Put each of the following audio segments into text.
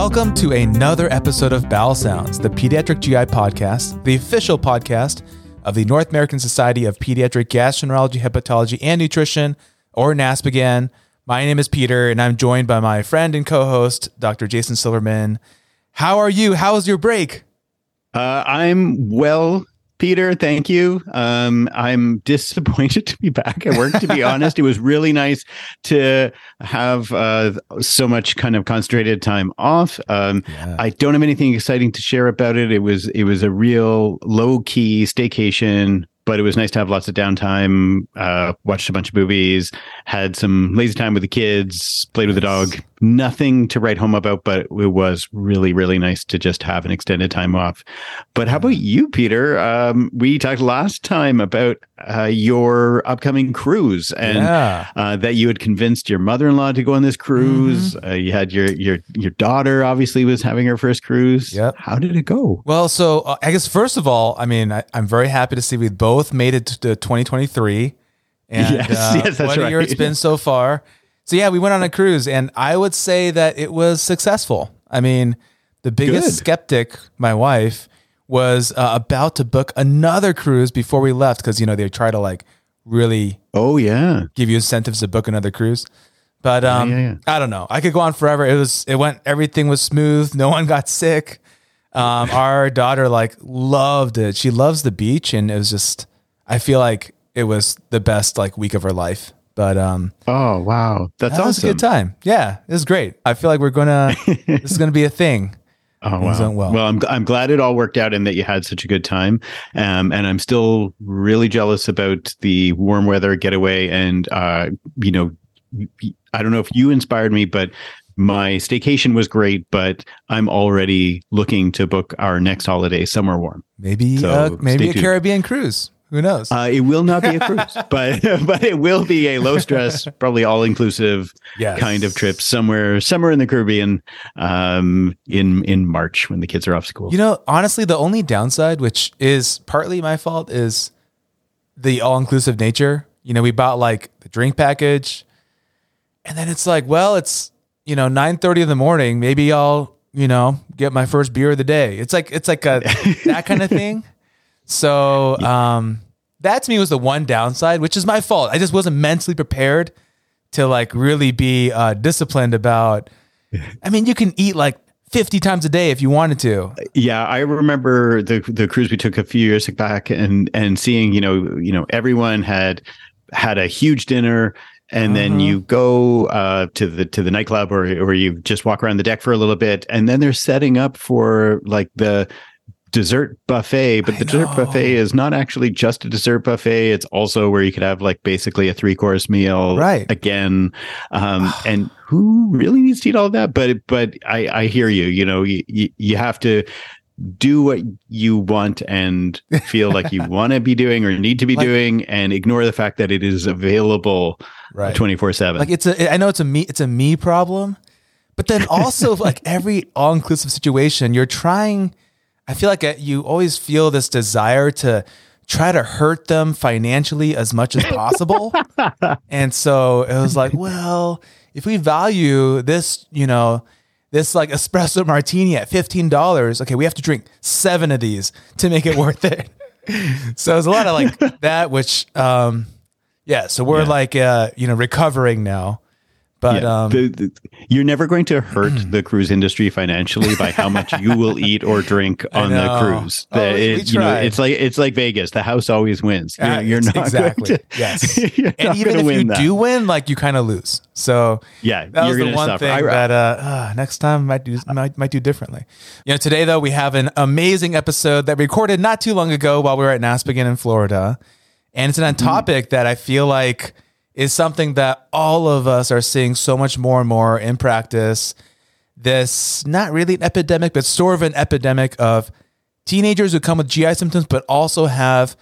Welcome to another episode of Bowel Sounds, the Pediatric GI Podcast, the official podcast of the North American Society of Pediatric Gastroenterology, Hepatology, and Nutrition, or NASPGHAN. My name is Peter, and I'm joined by my friend and co-host, Dr. Jason Silverman. How are you? How was your break? I'm well, Peter. Thank you. I'm disappointed to be back at work, to be honest. It was really nice to have so much kind of concentrated time off. I don't have anything exciting to share about it. It was a real low-key staycation, but it was nice to have lots of downtime, watched a bunch of movies, had some lazy time with the kids, played with the dog. Nothing to write home about, but it was really, really nice to just have an extended time off. But how about you, Peter? We talked last time about your upcoming cruise and that you had convinced your mother-in-law to go on this cruise. Mm-hmm. You had your daughter, obviously, was having her first cruise. Yep. How did it go? Well, so I guess, first of all, I mean, I'm very happy to see we both made it to 2023. And yes, that's what a year it's been so far. So yeah, we went on a cruise, and I would say that it was successful. I mean, the biggest skeptic, my wife, was about to book another cruise before we left, because, you know, they try to like really give you incentives to book another cruise. But I don't know. I could go on forever. Everything was smooth. No one got sick. Our daughter loved it. She loves the beach, and it was just, I feel like it was the best week of her life. But oh wow, that was awesome. A good time. Yeah, it was great. I feel like this is gonna be a thing. Oh wow. Well, I'm glad it all worked out and that you had such a good time. And I'm still really jealous about the warm weather getaway. And you know, I don't know if you inspired me, but my staycation was great. But I'm already looking to book our next holiday somewhere warm. Maybe a Caribbean cruise. Who knows? It will not be a cruise, but it will be a low stress, probably all inclusive kind of trip somewhere in the Caribbean in March when the kids are off school. You know, honestly, the only downside, which is partly my fault, is the all inclusive nature. You know, we bought the drink package, and then it's it's 9:30 in the morning. Maybe I'll get my first beer of the day. It's like that kind of thing. So that to me was the one downside, which is my fault. I just wasn't mentally prepared to really be disciplined about. I mean, you can eat 50 times a day if you wanted to. Yeah, I remember the cruise we took a few years back, and seeing everyone had a huge dinner. And then you go to the nightclub or you just walk around the deck for a little bit, and then they're setting up for the dessert buffet, but dessert buffet is not actually just a dessert buffet. It's also where you could have basically a 3-course meal. Right. Again, and who really needs to eat all that? But I hear you. You have to do what you want and feel like you want to be doing or need to be doing, and ignore the fact that it is available 24/7. It's a me problem, but then also every all inclusive situation you're trying. I feel like you always feel this desire to try to hurt them financially as much as possible. And so it was well, if we value this, this espresso martini at $15, okay, we have to drink 7 of these to make it worth it. So there's a lot of that, which, so we're recovering now. But you're never going to hurt the cruise industry financially by how much you will eat or drink on the cruise. It's like Vegas. The house always wins. You're not exactly. Going to, yes. And even if you do win, you kind of lose. So that was the one thing that next time might do differently. Today though, we have an amazing episode that we recorded not too long ago while we were at NASPGHAN in Florida, and it's on a topic that I feel is something that all of us are seeing so much more and more in practice. This, not really an epidemic, but sort of an epidemic of teenagers who come with GI symptoms, but also have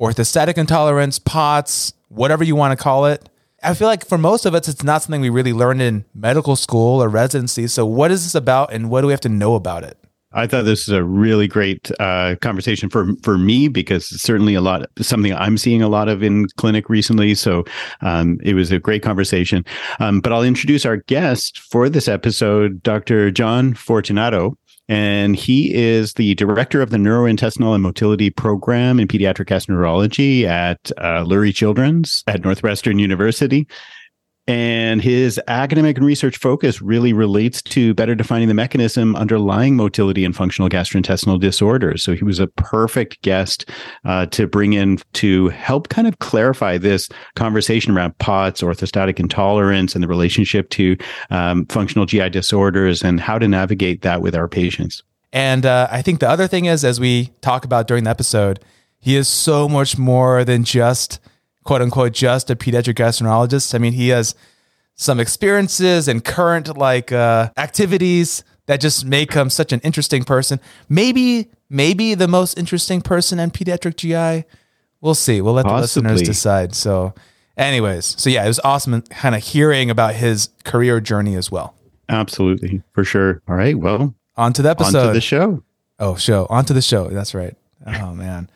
orthostatic intolerance, POTS, whatever you want to call it. I feel like for most of us, it's not something we really learned in medical school or residency. So what is this about, and what do we have to know about it? I thought this was a really great conversation for me, because it's certainly something I'm seeing a lot of in clinic recently. So it was a great conversation. But I'll introduce our guest for this episode, Dr. John Fortunato. And he is the director of the Neurointestinal and Motility Program in Pediatric Gastroenterology at Lurie Children's at Northwestern University. And his academic and research focus really relates to better defining the mechanism underlying motility and functional gastrointestinal disorders. So he was a perfect guest to bring in to help kind of clarify this conversation around POTS, orthostatic intolerance, and the relationship to functional GI disorders and how to navigate that with our patients. And I think the other thing is, as we talk about during the episode, he is so much more than just quote unquote, just a pediatric gastroenterologist. I mean, he has some experiences and current activities that just make him such an interesting person. Maybe the most interesting person in pediatric GI. We'll see. We'll let the listeners decide. So anyways, yeah, it was awesome kind of hearing about his career journey as well. Absolutely. For sure. All right. Well, on to the episode. On to the show. On to the show. That's right. Oh, man.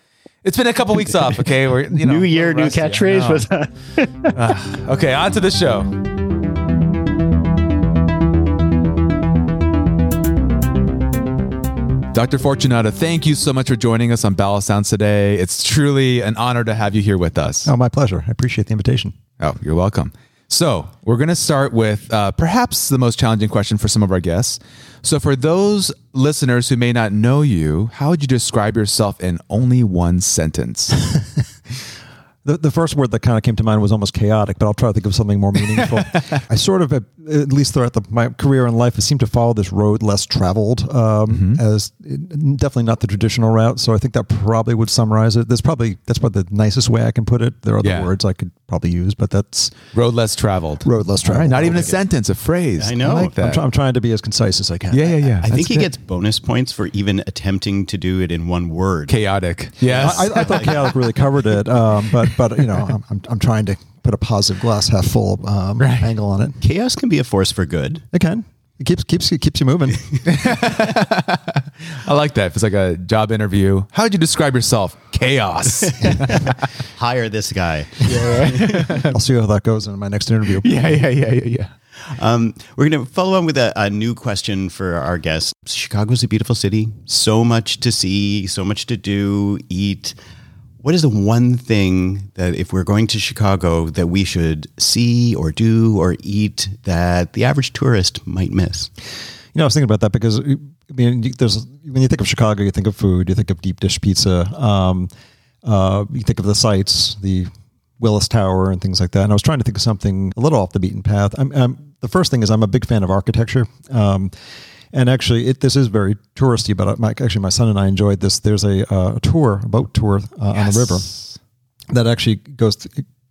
It's been a couple weeks off, okay? New year, new catchphrase. Was that? Okay, on to the show. Dr. Fortunato, thank you so much for joining us on Bowel Sounds today. It's truly an honor to have you here with us. Oh, my pleasure. I appreciate the invitation. Oh, you're welcome. So we're going to start with perhaps the most challenging question for some of our guests. So for those listeners who may not know you, how would you describe yourself in only one sentence? The first word that kind of came to mind was almost chaotic, but I'll try to think of something more meaningful. I sort of, at least throughout my career in life, I seem to follow this road less traveled as definitely not the traditional route. So I think that probably would summarize it. That's probably the nicest way I can put it. There are other words I could probably use, but that's... Road less traveled. Road less traveled. All right, not even a sentence, a phrase. I know. I like that. I'm trying to be as concise as I can. Yeah. I think he gets bonus points for even attempting to do it in one word. Chaotic. Yes. I thought chaotic really covered it, but I'm trying to put a positive glass half full angle on it. Chaos can be a force for good. It can. It keeps you moving. I like that. If it's like a job interview, how would you describe yourself? Chaos. Hire this guy. Yeah. I'll see how that goes in my next interview. Yeah. We're going to follow on with a new question for our guests. Chicago's a beautiful city. So much to see, so much to do, eat. What is the one thing that if we're going to Chicago that we should see or do or eat that the average tourist might miss? I was thinking about that because when you think of Chicago, you think of food, you think of deep dish pizza, you think of the sights, the Willis Tower and things like that. And I was trying to think of something a little off the beaten path. The first thing is I'm a big fan of architecture. And actually, this is very touristy, but my son and I enjoyed this. There's a boat tour on the river that actually goes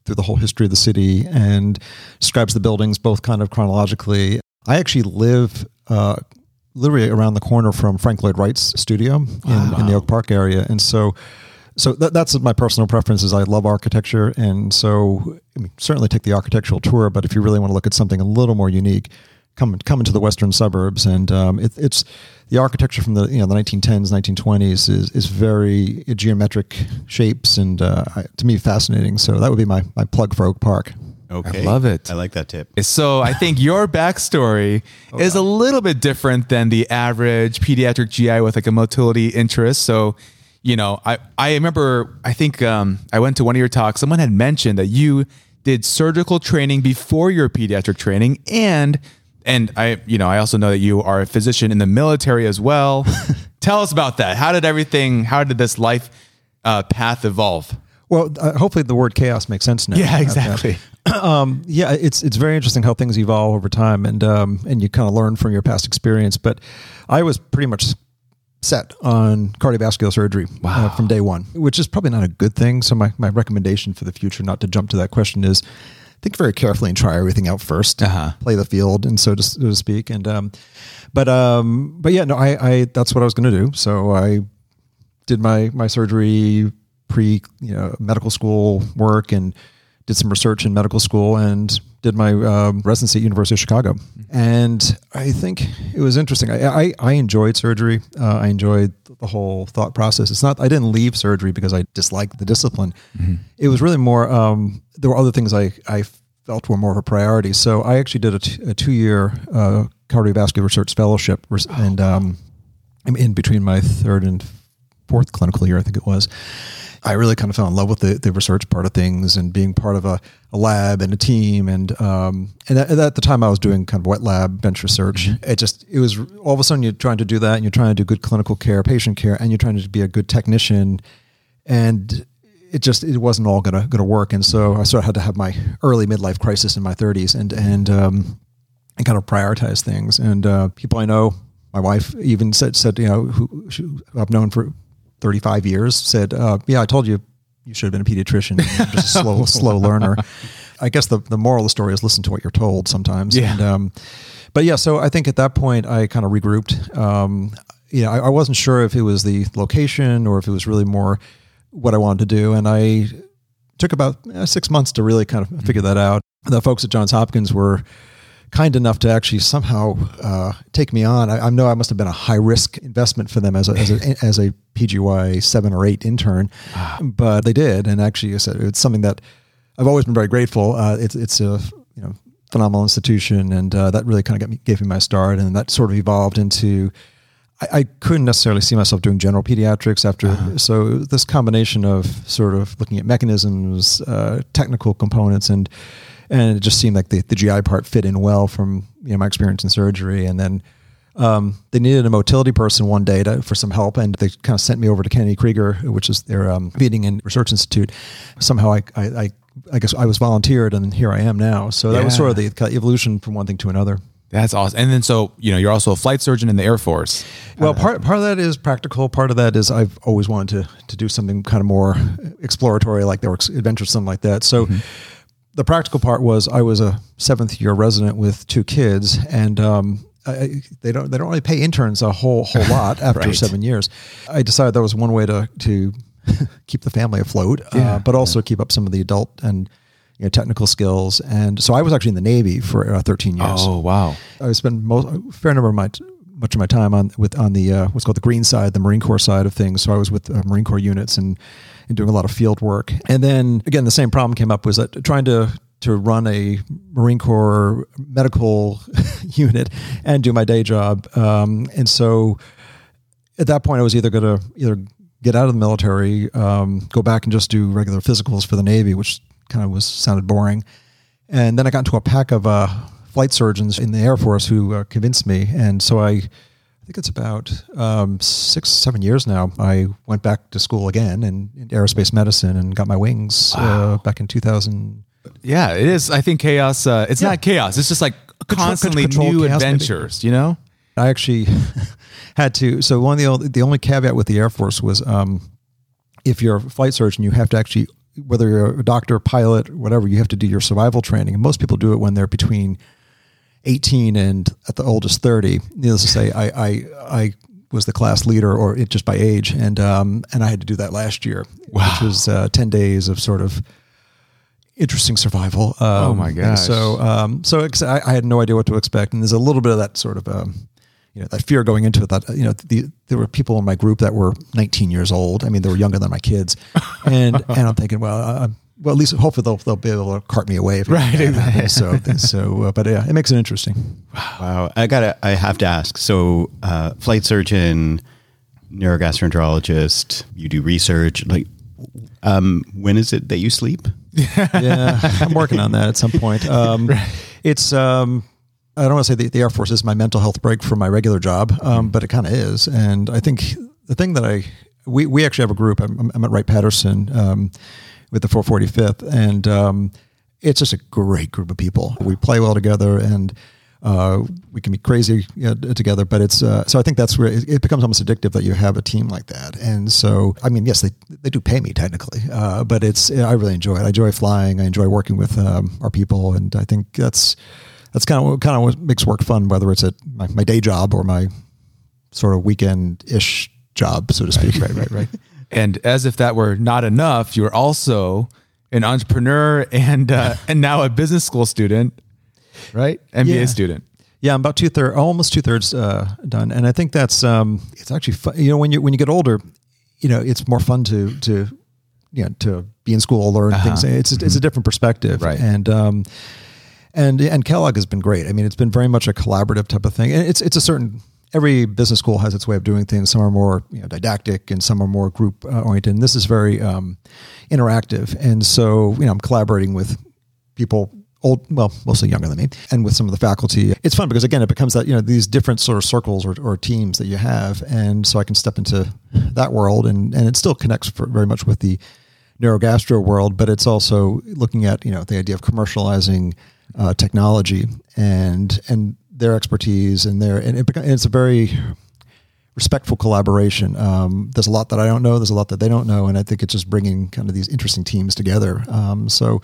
through the whole history of the city and describes the buildings both kind of chronologically. I actually live literally around the corner from Frank Lloyd Wright's studio in the Oak Park area. And so that's my personal preference is I love architecture. And so certainly take the architectural tour, but if you really want to look at something a little more unique, come into the western suburbs, and it's the architecture from the 1910s, 1920s is very geometric shapes, and to me fascinating. So that would be my plug for Oak Park. Okay, I love it. I like that tip. So I think your backstory is a little bit different than the average pediatric GI with like a motility interest. So I remember I think I went to one of your talks. Someone had mentioned that you did surgical training before your pediatric training, and I, I also know that you are a physician in the military as well. Tell us about that. How did this life path evolve? Well, hopefully the word chaos makes sense now. Yeah, exactly. It's very interesting how things evolve over time, and you kind of learn from your past experience. But I was pretty much set on cardiovascular surgery from day one, which is probably not a good thing. So my recommendation for the future, not to jump to that question, is think very carefully and try everything out first, play the field. And so to speak. And, that's what I was going to do. So I did my surgery medical school work and did some research in medical school and did my residency at University of Chicago. And I think it was interesting. I enjoyed surgery. I enjoyed the whole thought process. It's not, I didn't leave surgery because I disliked the discipline. Mm-hmm. It was really more, there were other things I felt were more of a priority. So I actually did a 2-year cardiovascular research fellowship and in between my third and fourth clinical year, I think it was. I really kind of fell in love with the research part of things and being part of a lab and a team. And at the time I was doing kind of wet lab bench research. Mm-hmm. It was all of a sudden you're trying to do that and you're trying to do good clinical care, patient care, and you're trying to be a good technician. And it wasn't all going to work. And so I sort of had to have my early midlife crisis in my 30s and kind of prioritize things. And people I know, my wife even said, you know, who I've known for 35 years said, yeah, I told you, you should have been a pediatrician. You're just a slow learner. I guess the moral of the story is listen to what you're told sometimes. Yeah. And, but yeah, so I think at that point I kind of regrouped. I wasn't sure if it was the location or if it was really more what I wanted to do. And I took about 6 months to really kind of figure that out. The folks at Johns Hopkins were kind enough to actually somehow take me on. I know I must have been a high-risk investment for them as a PGY 7 or 8 intern, but they did. And actually, I said it's something that I've always been very grateful. It's a phenomenal institution, and that really kind of gave me my start. And that sort of evolved into I couldn't necessarily see myself doing general pediatrics after. So this combination of sort of looking at mechanisms, technical components, and it just seemed like the GI part fit in well from my experience in surgery. And then they needed a motility person one day for some help. And they kind of sent me over to Kennedy Krieger, which is their feeding and research institute. Somehow I guess I was volunteered and here I am now. So that was sort of the evolution from one thing to another. That's awesome. And then, so, you're also a flight surgeon in the Air Force. Well, part of that is practical. Part of that is I've always wanted to do something kind of more exploratory, like there were adventures, something like that. So the practical part was I was a 7th year resident with 2 kids, and they don't really pay interns a whole lot after 7 years. I decided that was one way to keep the family afloat, but also keep up some of the adult and technical skills. And so I was actually in the Navy for 13 years. Oh wow! I spent much of my time on the what's called the green side, the Marine Corps side of things. So I was with Marine Corps units and doing a lot of field work. And then again, the same problem came up, was that trying to run a Marine Corps medical unit and do my day job. And so at that point I was either going to get out of the military, go back and just do regular physicals for the Navy, which kind of sounded boring. And then I got into a pack of flight surgeons in the Air Force who convinced me. And so I think it's about 6, 7 years now, I went back to school again in aerospace medicine and got my wings back in 2000. Yeah, it is. I think chaos. It's not chaos. It's just like constantly new adventures, I actually had to. So one of the only caveat with the Air Force was if you're a flight surgeon, you have to actually, whether you're a doctor, pilot, whatever, you have to do your survival training. And most people do it when they're between 18 and at the oldest 30. Needless to say, I was the class leader, or it just by age, and I had to do that last year, which was 10 days of sort of interesting survival. Oh my gosh! So I had no idea what to expect, and there's a little bit of that sort of that fear going into it. That there were people in my group that were 19 years old. I mean, they were younger than my kids, and I'm thinking, well, at least hopefully they'll be able to cart me away. Right. Exactly. So, but yeah, it makes it interesting. Wow. I have to ask. So, flight surgeon, neurogastroenterologist, you do research. Like, when is it that you sleep? Yeah. I'm working on that at some point. It's, I don't want to say the Air Force is my mental health break from my regular job. But it kind of is. And I think the thing that we actually have a group, I'm at Wright Patterson, with the 445th, and it's just a great group of people. We play well together, and we can be crazy together, but it's so I think that's where it becomes almost addictive that you have a team like that. And so, I mean, yes, they do pay me technically, but I really enjoy it. I enjoy flying. I enjoy working with our people, and I think that's kind of what makes work fun, whether it's at my day job or my sort of weekend-ish job, so to speak. Right. And as if that were not enough, you're also an entrepreneur, and now a business school student, right? MBA student. Yeah, I'm about almost two thirds done, and I think that's it's actually fun. You know, when you get older, you know, it's more fun to be in school, learn things. It's a different perspective, right? And Kellogg has been great. I mean, it's been very much a collaborative type of thing. And it's a certain every business school has its way of doing things. Some are more didactic, and some are more group oriented. And this is very interactive, and so I'm collaborating with people. Mostly younger than me, and with some of the faculty. It's fun because, again, it becomes that, these different sort of circles or teams that you have. And so I can step into that world, and it still connects very much with the neurogastro world, but it's also looking at, the idea of commercializing technology and their expertise and it's a very respectful collaboration. There's a lot that I don't know. There's a lot that they don't know. And I think it's just bringing kind of these interesting teams together. So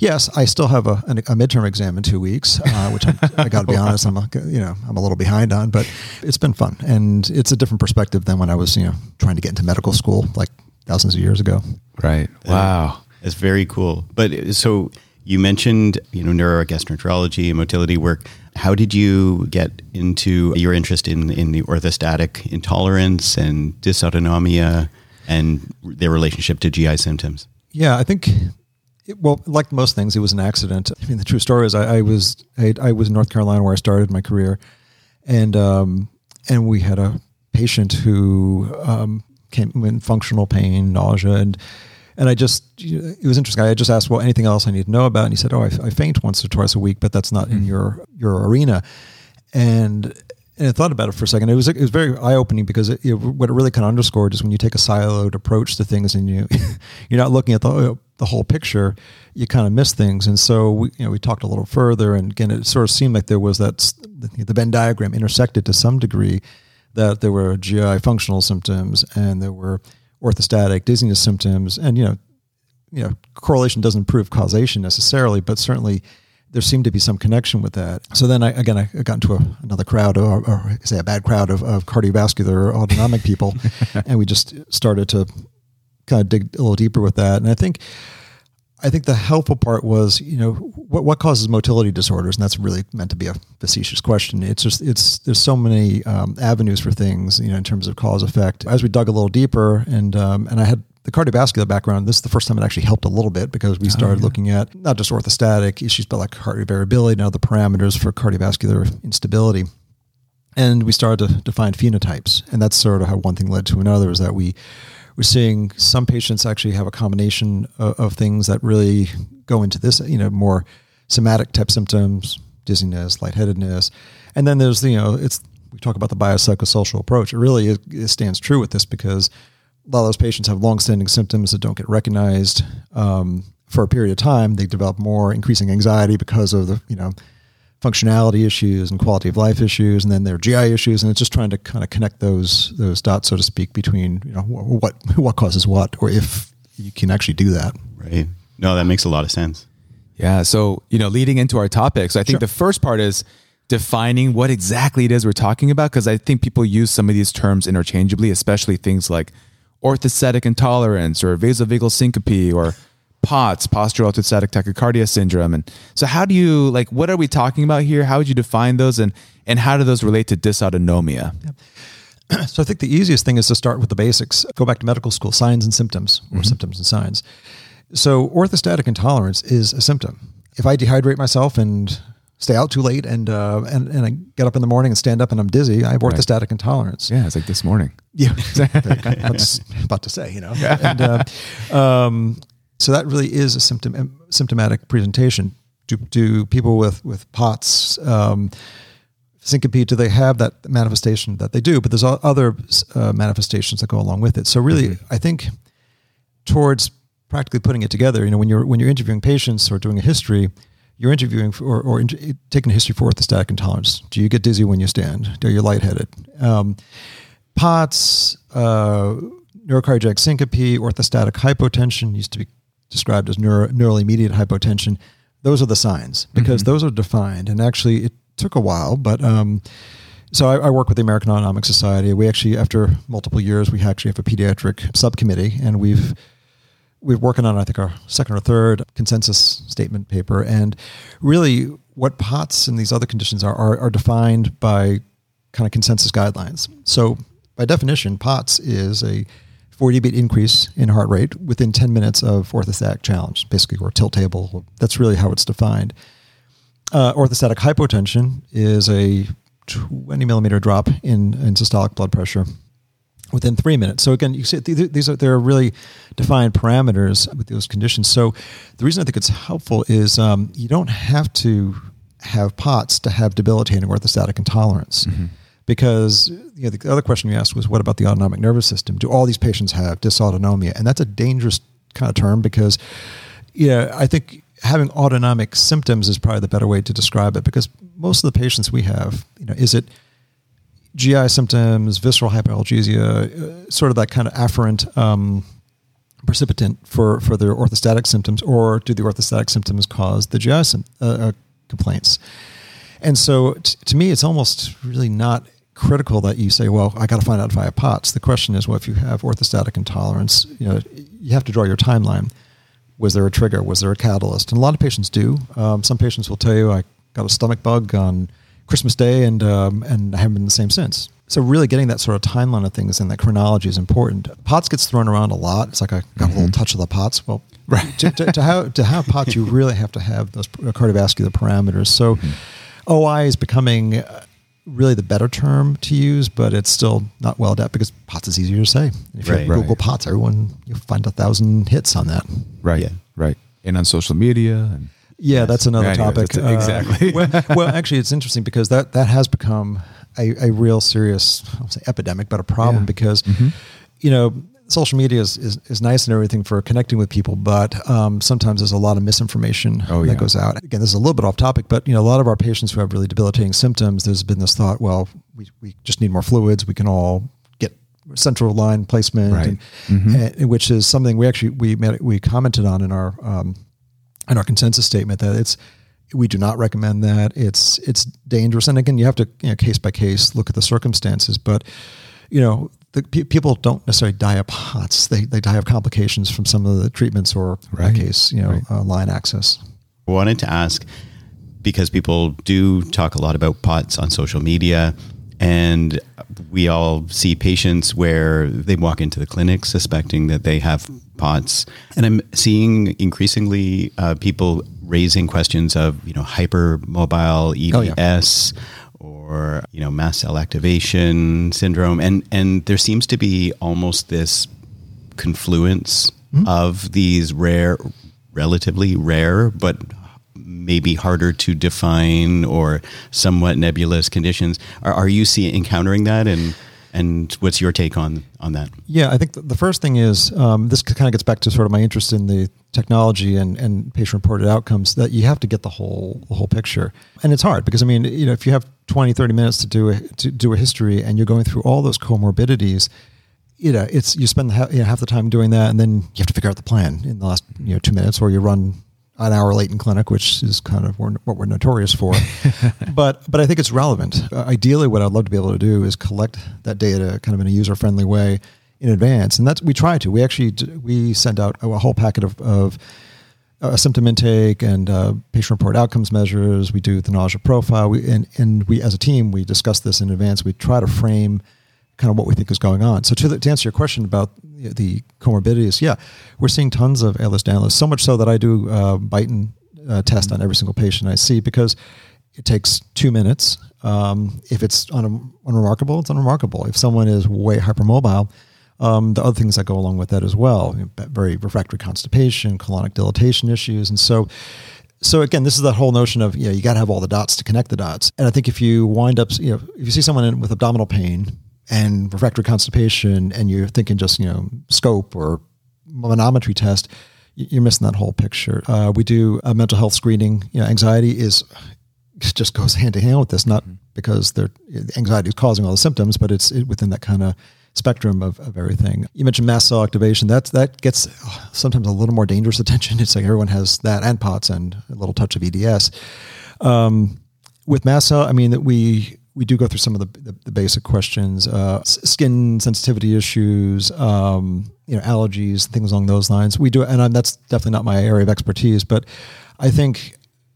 yes, I still have a midterm exam in 2 weeks, which I gotta be honest, I'm a little behind on, but it's been fun. And it's a different perspective than when I was, trying to get into medical school like thousands of years ago. Right. Wow. That's very cool. But so you mentioned, neurogastroenterology and motility work. How did you get into your interest in the orthostatic intolerance and dysautonomia and their relationship to GI symptoms? Yeah, I think, like most things, it was an accident. I mean, the true story is I was in North Carolina where I started my career, and we had a patient who came in functional pain, nausea, and I just, it was interesting. I just asked, well, anything else I need to know about? And he said, I faint once or twice a week, but that's not in your arena. And I thought about it for a second. It was very eye-opening because what it really kind of underscored is when you take a siloed approach to things and you're not looking at the whole picture, you kind of miss things. And so we talked a little further, and again, it sort of seemed like there was that the Venn diagram intersected to some degree, that there were GI functional symptoms and there were orthostatic dizziness symptoms, and correlation doesn't prove causation necessarily, but certainly there seemed to be some connection with that. So then I got into another crowd, or a bad crowd of cardiovascular or autonomic people, and we just started to kind of dig a little deeper with that. And I think the helpful part was, what causes motility disorders? And that's really meant to be a facetious question. It's just, there's so many avenues for things, in terms of cause effect. As we dug a little deeper, and I had the cardiovascular background, this is the first time it actually helped a little bit, because we started looking at not just orthostatic issues, but like heart rate variability and other parameters for cardiovascular instability. And we started to define phenotypes. And that's sort of how one thing led to another, is that we're seeing some patients actually have a combination of things that really go into this, more somatic type symptoms, dizziness, lightheadedness. And then there's, we talk about the biopsychosocial approach. It really it stands true with this, because a lot of those patients have longstanding symptoms that don't get recognized for a period of time. They develop more increasing anxiety because of the, functionality issues and quality of life issues, and then their GI issues, and it's just trying to kind of connect those dots, so to speak, between what causes what, or if you can actually do that. Right. No, that makes a lot of sense. Yeah. So leading into our topic, so I think the first part is defining what exactly it is we're talking about, because I think people use some of these terms interchangeably, especially things like orthostatic intolerance or vasovagal syncope or POTS, postural orthostatic tachycardia syndrome. And so how do you, what are we talking about here? How would you define those, and how do those relate to dysautonomia? Yeah. So I think the easiest thing is to start with the basics. Go back to medical school, signs and symptoms, or symptoms and signs. So orthostatic intolerance is a symptom. If I dehydrate myself and stay out too late and I get up in the morning and stand up and I'm dizzy, I have orthostatic intolerance. Yeah. It's like this morning. Yeah. That's about to say, and, so that really is a symptomatic presentation. Do people with POTS, syncope, do they have that manifestation? That they do, but there's other manifestations that go along with it. So really, I think towards practically putting it together, when you're interviewing patients or doing a history, you're interviewing taking a history for orthostatic intolerance. Do you get dizzy when you stand? Are you lightheaded? POTS, neurocardiac syncope, orthostatic hypotension, used to be described as neurally mediated hypotension. Those are the signs, because those are defined. And actually it took a while, but so I work with the American Autonomic Society. We actually, after multiple years, we actually have a pediatric subcommittee, and we've we were working on, I think, our second or third consensus statement paper. And really what POTS and these other conditions are defined by kind of consensus guidelines. So by definition, POTS is a 40-beat increase in heart rate within 10 minutes of orthostatic challenge, basically, or tilt table. That's really how it's defined. Orthostatic hypotension is a 20 millimeter drop in systolic blood pressure within 3 minutes. So again, you see these are, they're really defined parameters with those conditions. So the reason I think it's helpful is you don't have to have POTS to have debilitating orthostatic intolerance. Mm-hmm. Because you know, the other question you asked was, what about the autonomic nervous system? Do all these patients have dysautonomia? And that's a dangerous kind of term because, yeah, I think having autonomic symptoms is probably the better way to describe it. Because most of the patients we have, you know, is it GI symptoms, visceral hyperalgesia, sort of that kind of afferent precipitant for their orthostatic symptoms, or do the orthostatic symptoms cause the GI complaints? And so, to me, it's almost really not critical that you say, well, I got to find out if I have POTS. The question is, well, if you have orthostatic intolerance, you know, you have to draw your timeline. Was there a trigger? Was there a catalyst? And a lot of patients do. Some patients will tell you, I got a stomach bug on Christmas Day and I haven't been the same since. So really getting that sort of timeline of things and that chronology is important. POTS gets thrown around a lot. It's like I got a little touch of the POTS. Well, right. to have POTS, you really have to have those cardiovascular parameters. So OI is becoming really the better term to use, but it's still not well adapted because POTS is easier to say. If you Google POTS, everyone, you'll find 1,000 hits on that. Right, yeah. Right. And on social media. And that's another topic. That's exactly. Well, actually, it's interesting because that has become a real serious, I won't say epidemic, but a problem because, you know, social media is nice and everything for connecting with people, but sometimes there's a lot of misinformation that goes out. Again, this is a little bit off topic, but you know, a lot of our patients who have really debilitating symptoms, there's been this thought, well, we just need more fluids. We can all get central line placement, and which is something we commented on in our consensus statement that we do not recommend that. It's dangerous, and again, you have to case by case look at the circumstances, but you know. People don't necessarily die of POTS. They die of complications from some of the treatments or, in that case, line access. I wanted to ask, because people do talk a lot about POTS on social media, and we all see patients where they walk into the clinic suspecting that they have POTS. And I'm seeing increasingly people raising questions of, hypermobile EDS, or, mast cell activation syndrome. And there seems to be almost this confluence of these relatively rare, but maybe harder to define or somewhat nebulous conditions. Are you encountering that? And what's your take on that? Yeah, I think the first thing is, this kind of gets back to sort of my interest in the technology and patient-reported outcomes, that you have to get the whole picture. And it's hard because, if you have 20, 30 minutes to do a history and you're going through all those comorbidities, you spend half the time doing that, and then you have to figure out the plan in the last 2 minutes, or you run an hour late in clinic, which is kind of what we're notorious for. But I think it's relevant. Ideally, what I'd love to be able to do is collect that data kind of in a user-friendly way in advance. And that's, we try to. We send out a whole packet of symptom intake and patient report outcomes measures. We do the nausea profile. We, as a team, we discuss this in advance. We try to frame kind of what we think is going on. So to answer your question about the comorbidities, we're seeing tons of Ehlers-Danlos, so much so that I do Brighton test on every single patient I see, because it takes 2 minutes. If it's unremarkable, it's unremarkable. If someone is way hypermobile, the other things that go along with that as well, very refractory constipation, colonic dilatation issues. And so again, this is that whole notion of, you got to have all the dots to connect the dots. And I think if you wind up, if you see someone with abdominal pain and refractory constipation, and you're thinking just, scope or manometry test, you're missing that whole picture. We do a mental health screening. Anxiety just goes hand to hand with this, not because anxiety is causing all the symptoms, but it's within that kind of spectrum of everything. You mentioned mast cell activation. That gets sometimes a little more dangerous attention. It's like everyone has that and POTS and a little touch of EDS. With mast cell, we do go through some of the basic questions, skin sensitivity issues, you know, allergies, things along those lines. We do, and that's definitely not my area of expertise, but I think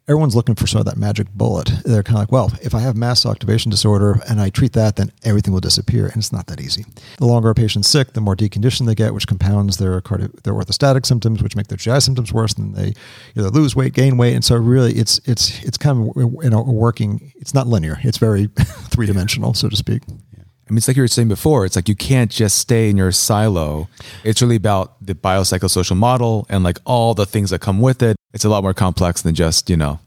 everyone's looking for sort of that magic bullet. They're kind of like, well, if I have mast cell activation disorder and I treat that, then everything will disappear. And it's not that easy. The longer a patient's sick, the more deconditioned they get, which compounds their orthostatic symptoms, which make their GI symptoms worse. And they either lose weight, gain weight. And so really it's kind of, you know, working, it's not linear. It's very three-dimensional, so to speak. Yeah. I mean, it's like you were saying before, it's like, you can't just stay in your silo. It's really about the biopsychosocial model and like all the things that come with it. It's a lot more complex than just, you know,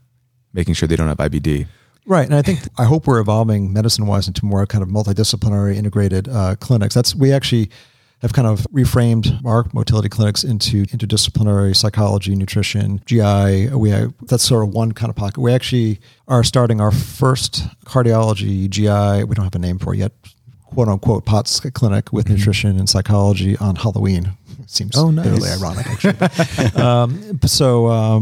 making sure they don't have IBD. Right. And I hope we're evolving medicine-wise into more kind of multidisciplinary integrated clinics. We actually have kind of reframed our motility clinics into interdisciplinary psychology, nutrition, GI. That's sort of one kind of pocket. We actually are starting our first cardiology, GI, we don't have a name for it yet, quote unquote POTS clinic with nutrition and psychology on Halloween. Seems Bitterly ironic, actually. But,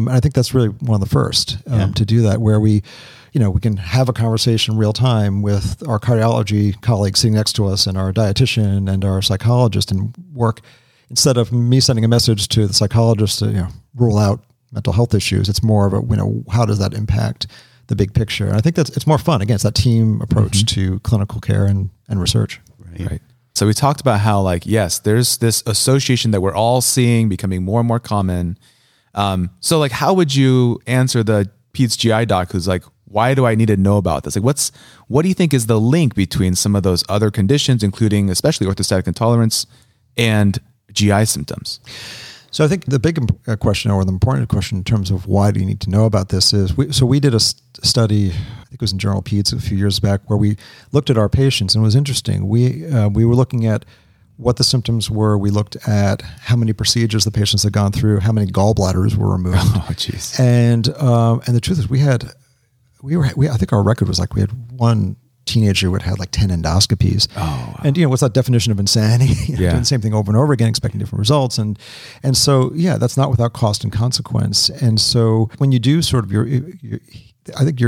I think that's really one of the first to do that, where we, you know, we can have a conversation real time with our cardiology colleague sitting next to us and our dietitian and our psychologist, and work instead of me sending a message to the psychologist to, you know, rule out mental health issues. It's more of a, you know, how does that impact the big picture? And I think it's more fun. Again, it's that team approach to clinical care and research. Right. So we talked about how, like, yes, there's this association that we're all seeing becoming more and more common. So like, how would you answer the Pete's GI doc who's like, why do I need to know about this? Like, what do you think is the link between some of those other conditions, including especially orthostatic intolerance and GI symptoms? So I think the big question, or the important question in terms of why do you need to know about this, is we did a study, I think it was in Journal Peds a few years back, where we looked at our patients, and it was interesting. We were looking at what the symptoms were. We looked at how many procedures the patients had gone through, how many gallbladders were removed. Oh, jeez. And the truth is, I think our record was like we had one teenager would have like 10 endoscopies. Oh, wow. And you know, what's that definition of insanity? Doing the same thing over and over again, expecting different results. And so, yeah, that's not without cost and consequence. And so when you do sort of your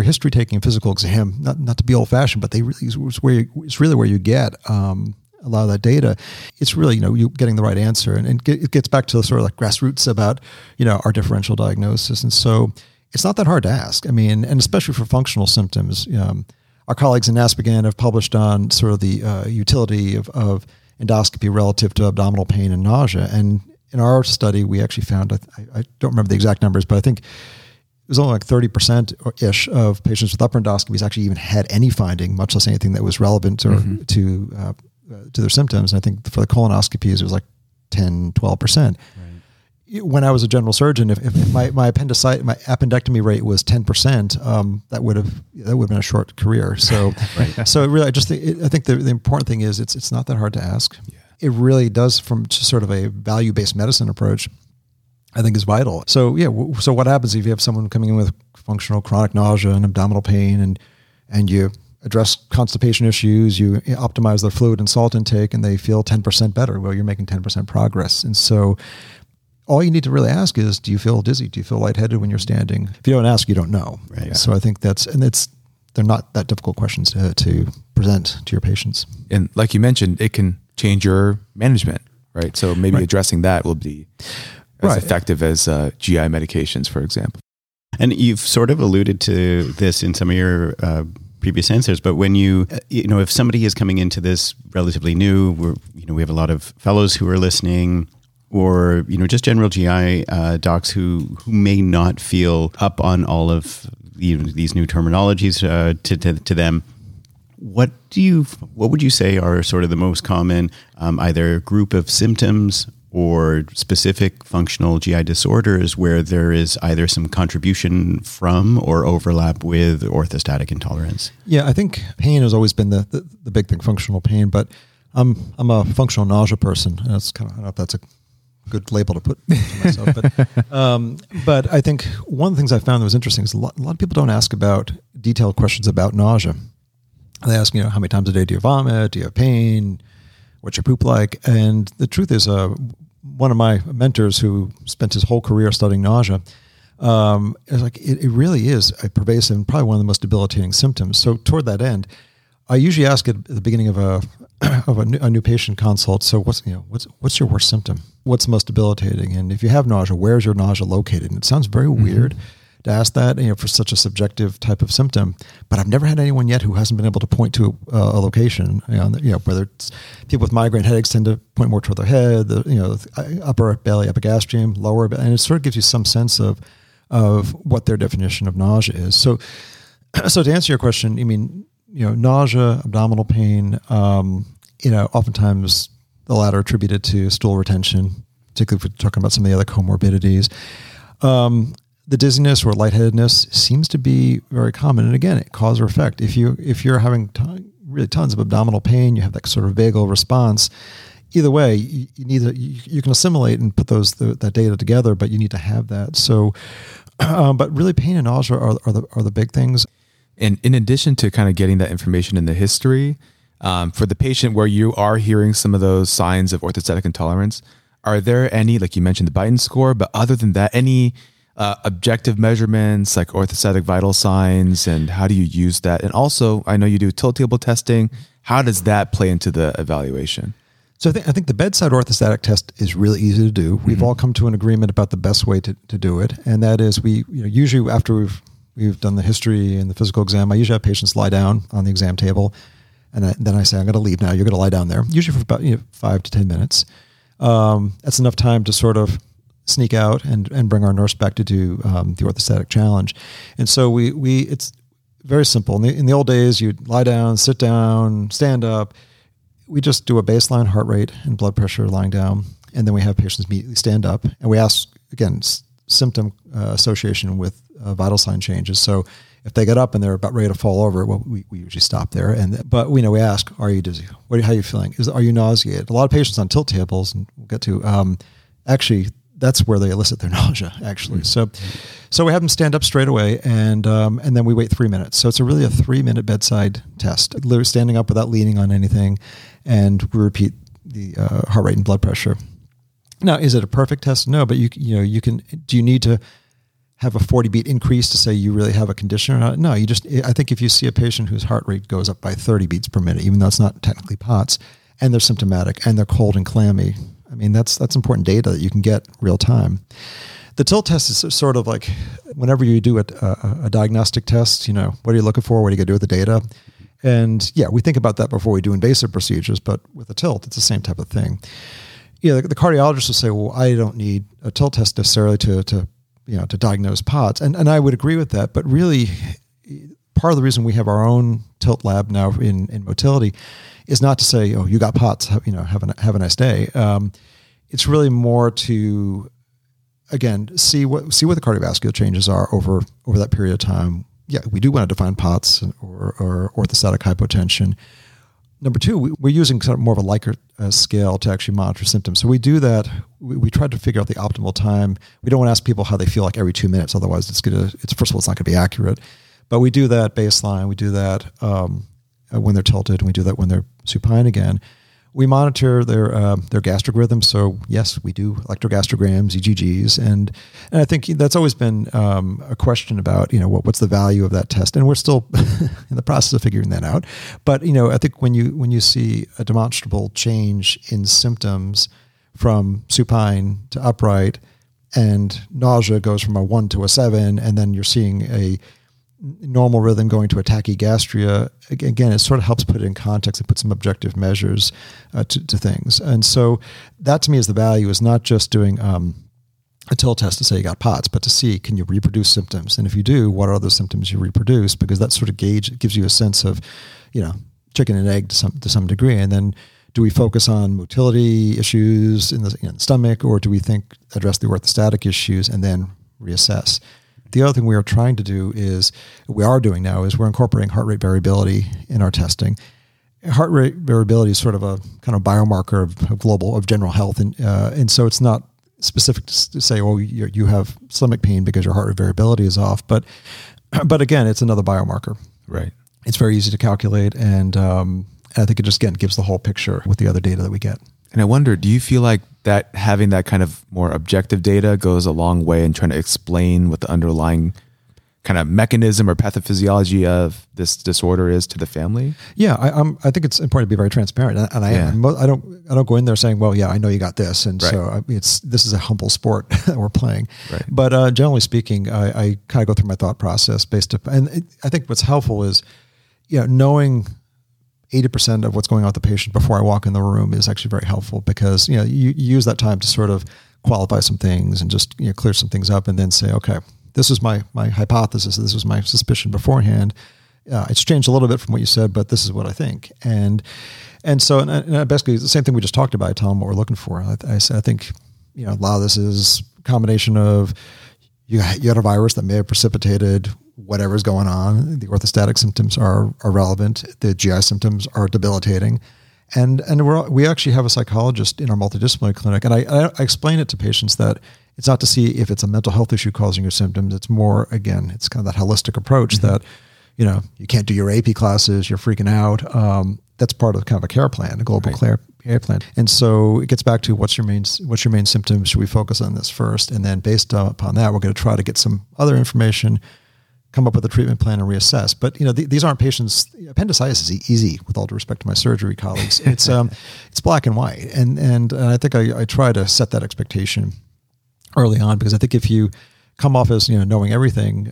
history taking physical exam, not to be old fashioned, but it's really where you get a lot of that data. It's really, you know, you getting the right answer, and it gets back to the sort of like grassroots about, you know, our differential diagnosis. And so it's not that hard to ask. I mean, and especially for functional symptoms, our colleagues in NASPGHAN have published on sort of the utility of endoscopy relative to abdominal pain and nausea. And in our study, we actually found, I don't remember the exact numbers, but I think it was only like 30%-ish of patients with upper endoscopies actually even had any finding, much less anything that was relevant to their symptoms. And I think for the colonoscopies, it was like 10, 12%. When I was a general surgeon, if my appendectomy rate was 10%, that would have been a short career. So, So really, I think the important thing is it's not that hard to ask. Yeah. It really does, from sort of a value-based medicine approach, I think is vital. So yeah, so what happens if you have someone coming in with functional chronic nausea and abdominal pain, and you address constipation issues, you optimize their fluid and salt intake, and they feel 10% better? Well, you're making 10% progress, and so. All you need to really ask is, do you feel dizzy? Do you feel lightheaded when you're standing? If you don't ask, you don't know. Right, yeah. So I think they're not that difficult questions to present to your patients. And like you mentioned, it can change your management, right? So maybe addressing that will be as effective as GI medications, for example. And you've sort of alluded to this in some of your previous answers, but when if somebody is coming into this relatively new, we have a lot of fellows who are listening, or, you know, just general GI docs who may not feel up on all of these new terminologies to them. What would you say are sort of the most common either group of symptoms or specific functional GI disorders where there is either some contribution from or overlap with orthostatic intolerance? Yeah, I think pain has always been the big thing, functional pain. But I'm a functional nausea person, and it's kind of, I don't know if that's a good label to put to myself, but I think one of the things I found that was interesting is a lot of people don't ask about detailed questions about nausea. They ask, you know, how many times a day do you vomit? Do you have pain? What's your poop like? And the truth is, one of my mentors who spent his whole career studying nausea, it really is a pervasive and probably one of the most debilitating symptoms. So toward that end, I usually ask at the beginning of a of a new patient consult. So what's your worst symptom? What's the most debilitating? And if you have nausea, where's your nausea located? And it sounds very weird to ask that, for such a subjective type of symptom, but I've never had anyone yet who hasn't been able to point to a location. Whether it's people with migraine headaches tend to point more toward their head, the upper belly, epigastrium, lower belly, and it sort of gives you some sense of what their definition of nausea is. So to answer your question, nausea, abdominal pain, oftentimes the latter attributed to stool retention, particularly if we're talking about some of the other comorbidities. The dizziness or lightheadedness seems to be very common. And again, it cause or effect. If you're having really tons of abdominal pain, you have that sort of vagal response. Either way, you can assimilate and put that data together, but you need to have that. So, but really pain and nausea are the big things. And in addition to kind of getting that information in the history, for the patient where you are hearing some of those signs of orthostatic intolerance, are there any, like you mentioned the Brighton score, but other than that, any objective measurements like orthostatic vital signs, and how do you use that? And also, I know you do tilt table testing. How does that play into the evaluation? So I think the bedside orthostatic test is really easy to do. We've all come to an agreement about the best way to do it. And that is usually after we've done the history and the physical exam, I usually have patients lie down on the exam table. And then I say, I'm going to leave now. You're going to lie down there, usually for about 5 to 10 minutes. That's enough time to sort of sneak out and bring our nurse back to do the orthostatic challenge. And so it's very simple. In the old days, you'd lie down, sit down, stand up. We just do a baseline heart rate and blood pressure lying down. And then we have patients immediately stand up. And we ask, again, symptom association with vital sign changes. So if they get up and they're about ready to fall over, well, we usually stop there. But we ask, are you dizzy? How are you feeling? Are you nauseated? A lot of patients on tilt tables, and we'll get to, actually, that's where they elicit their nausea, actually. So we have them stand up straight away, and then we wait 3 minutes. So it's a 3-minute bedside test, literally standing up without leaning on anything, and we repeat the heart rate and blood pressure. Now, is it a perfect test? No, but you can. Do you need to have a 40 beat increase to say you really have a condition or not? No, I think if you see a patient whose heart rate goes up by 30 beats per minute, even though it's not technically POTS, and they're symptomatic and they're cold and clammy, that's important data that you can get real time. The tilt test is sort of like whenever you do a diagnostic test, what are you looking for? What are you going to do with the data? And yeah, we think about that before we do invasive procedures, but with a tilt, it's the same type of thing. The cardiologist will say, well, I don't need a tilt test necessarily to diagnose POTS. And I would agree with that, but really part of the reason we have our own tilt lab now in motility is not to say, oh, you got POTS, have a nice day. It's really more to, again, see what the cardiovascular changes are over that period of time. Yeah, we do want to define POTS or orthostatic hypotension. Number two, we're using sort of more of a Likert scale to actually monitor symptoms. So we do that. We try to figure out the optimal time. We don't want to ask people how they feel like every 2 minutes. Otherwise, it's not going to be accurate. But we do that baseline. We do that when they're tilted, and we do that when they're supine again. We monitor their gastric rhythm. So yes, we do electrogastrograms, EGGs, and I think that's always been a question about what's the value of that test, and we're still in the process of figuring that out. But I think when you see a demonstrable change in symptoms from supine to upright, and nausea goes from a 1 to a 7, and then you're seeing a normal rhythm going to a tachygastria, again, it sort of helps put it in context and put some objective measures to things. And so that to me is the value, is not just doing a tilt test to say you got POTS, but to see, can you reproduce symptoms? And if you do, what are those symptoms you reproduce? Because that sort of gauge gives you a sense of, chicken and egg to some degree. And then do we focus on motility issues in the stomach, or do we address the orthostatic issues and then reassess? The other thing we are doing now is we're incorporating heart rate variability in our testing. Heart rate variability is sort of a kind of biomarker of general health. And so it's not specific to say, well, you have stomach pain because your heart rate variability is off. But again, it's another biomarker. Right. It's very easy to calculate. And I think it just, again, gives the whole picture with the other data that we get. And I wonder, do you feel like that having that kind of more objective data goes a long way in trying to explain what the underlying kind of mechanism or pathophysiology of this disorder is to the family? Yeah, I think it's important to be very transparent, and I am. Yeah. I don't go in there saying, well, yeah, I know you got this, and so this is a humble sport that we're playing. Right. But generally speaking, I kind of go through my thought process I think what's helpful is, knowing 80% of what's going on with the patient before I walk in the room is actually very helpful, because you use that time to sort of qualify some things and just clear some things up, and then say, okay, this was my hypothesis, this was my suspicion beforehand. It's changed a little bit from what you said, but this is what I think. And so basically the same thing we just talked about. I tell them what we're looking for. I think a lot of this is a combination of you had a virus that may have precipitated whatever's going on. The orthostatic symptoms are relevant. The GI symptoms are debilitating. And we actually have a psychologist in our multidisciplinary clinic, and I explain it to patients that it's not to see if it's a mental health issue causing your symptoms. It's more, again, it's kind of that holistic approach that, you can't do your AP classes, you're freaking out. That's part of kind of a care plan, a global care plan. And so it gets back to what's your main symptoms? Should we focus on this first? And then based upon that, we're going to try to get some other information, come up with a treatment plan, and reassess. But these aren't patients. Appendicitis is easy, with all due respect to my surgery colleagues. It's it's black and white, and I think I try to set that expectation early on, because I think if you come off as knowing everything,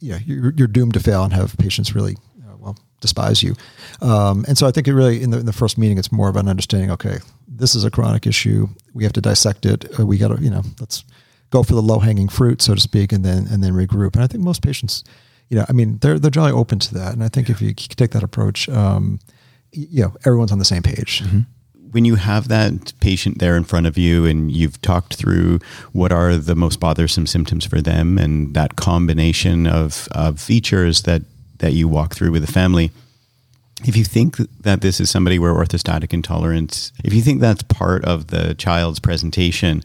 you're doomed to fail and have patients really despise you. And so I think it really in the first meeting, it's more of an understanding. Okay, this is a chronic issue. We have to dissect it. We got to let's go for the low-hanging fruit, so to speak, and then regroup. And I think most patients, they're generally open to that. And I think if you take that approach, everyone's on the same page. Mm-hmm. When you have that patient there in front of you and you've talked through what are the most bothersome symptoms for them, and that combination of features that you walk through with the family, if you think that this is somebody where orthostatic intolerance, if you think that's part of the child's presentation,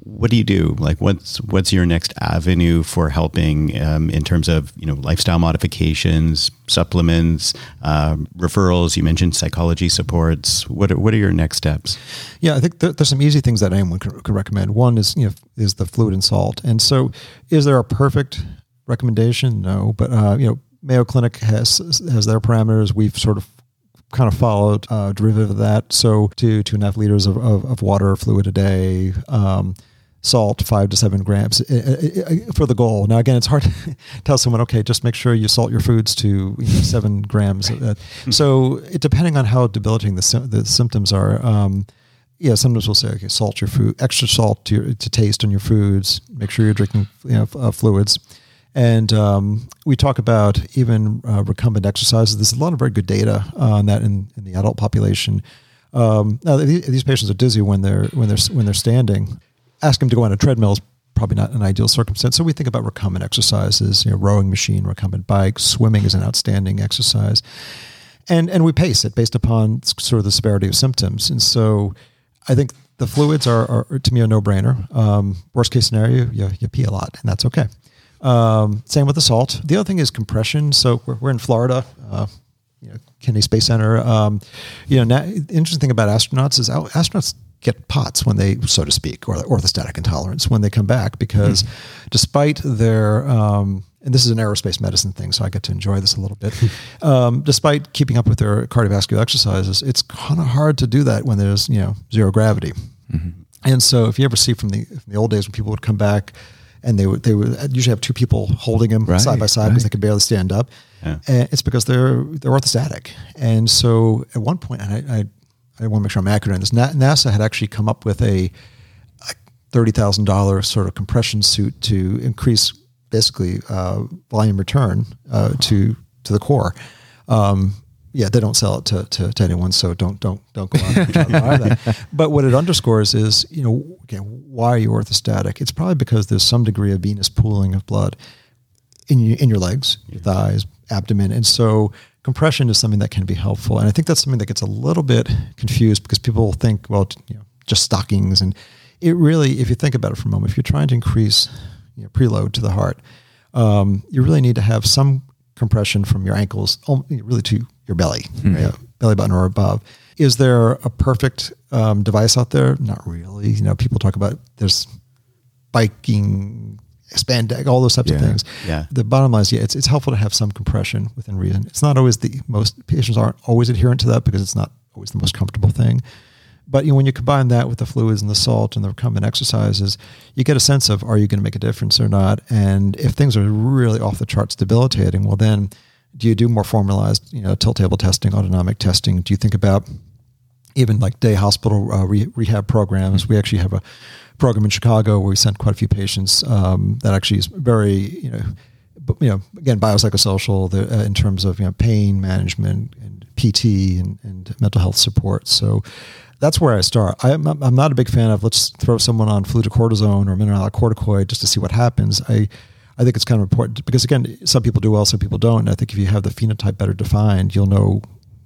what do you do? Like, what's your next avenue for helping in terms of lifestyle modifications, supplements, referrals? You mentioned psychology supports. What are your next steps? Yeah, I think there's some easy things that anyone could recommend. One is is the fluid and salt. And so, is there a perfect recommendation? No, but Mayo Clinic has their parameters. We've sort of kind of followed derivative of that. So 2.5 liters of water or fluid a day, salt 5 to 7 grams for the goal. Now, again, it's hard to tell someone, okay, just make sure you salt your foods to 7 grams. Right. So depending on how debilitating the symptoms are, sometimes we'll say, okay, salt your food, extra salt to taste on your foods, make sure you're drinking fluids. And we talk about even recumbent exercises. There's a lot of very good data on that in the adult population. Now, these patients are dizzy when they're standing. Ask them to go on a treadmill is probably not an ideal circumstance. So we think about recumbent exercises, rowing machine, recumbent bike, swimming is an outstanding exercise, and we pace it based upon sort of the severity of symptoms. And so, I think the fluids are to me a no-brainer. Worst case scenario, you pee a lot, and that's okay. Same with the salt. The other thing is compression. So we're in Florida, Kennedy Space Center. Interesting thing about astronauts is astronauts get POTS when they, so to speak, or orthostatic intolerance when they come back, because despite their, and this is an aerospace medicine thing, so I get to enjoy this a little bit. Despite keeping up with their cardiovascular exercises, it's kind of hard to do that when there's, zero gravity. Mm-hmm. And so if you ever see from the old days when people would come back, and they would usually have two people holding them side by side because they could barely stand up. Yeah. And it's because they're orthostatic. And so at one point, and I want to make sure I'm accurate on this, NASA had actually come up with a $30,000 sort of compression suit to increase basically volume return to the core. They don't sell it to anyone, so don't go out and try to buy that. But what it underscores is, why are you orthostatic? It's probably because there's some degree of venous pooling of blood in your legs, your thighs, abdomen, and so compression is something that can be helpful. And I think that's something that gets a little bit confused, because people think, well, just stockings, and it really, if you think about it for a moment, if you're trying to increase preload to the heart, you really need to have some compression from your ankles, really to your belly, belly button or above. Is there a perfect device out there? Not really. People talk about there's biking spandex, all those types of things. Yeah. The bottom line is, it's helpful to have some compression within reason. It's not always the most, patients aren't always adherent to that because it's not always the most comfortable thing. But you know, when you combine that with the fluids and the salt and the recumbent exercises, you get a sense of, are you going to make a difference or not? And if things are really off the charts debilitating, well then, do you do more formalized, tilt table testing, autonomic testing? Do you think about even like day hospital rehab programs? Mm-hmm. We actually have a program in Chicago where we sent quite a few patients that actually is very, again, biopsychosocial in terms of, pain management and PT and mental health support. So that's where I start. I'm not a big fan of let's throw someone on fludrocortisone or mineralocorticoid just to see what happens. I think it's kind of important because, again, some people do well, some people don't. And I think if you have the phenotype better defined, you'll know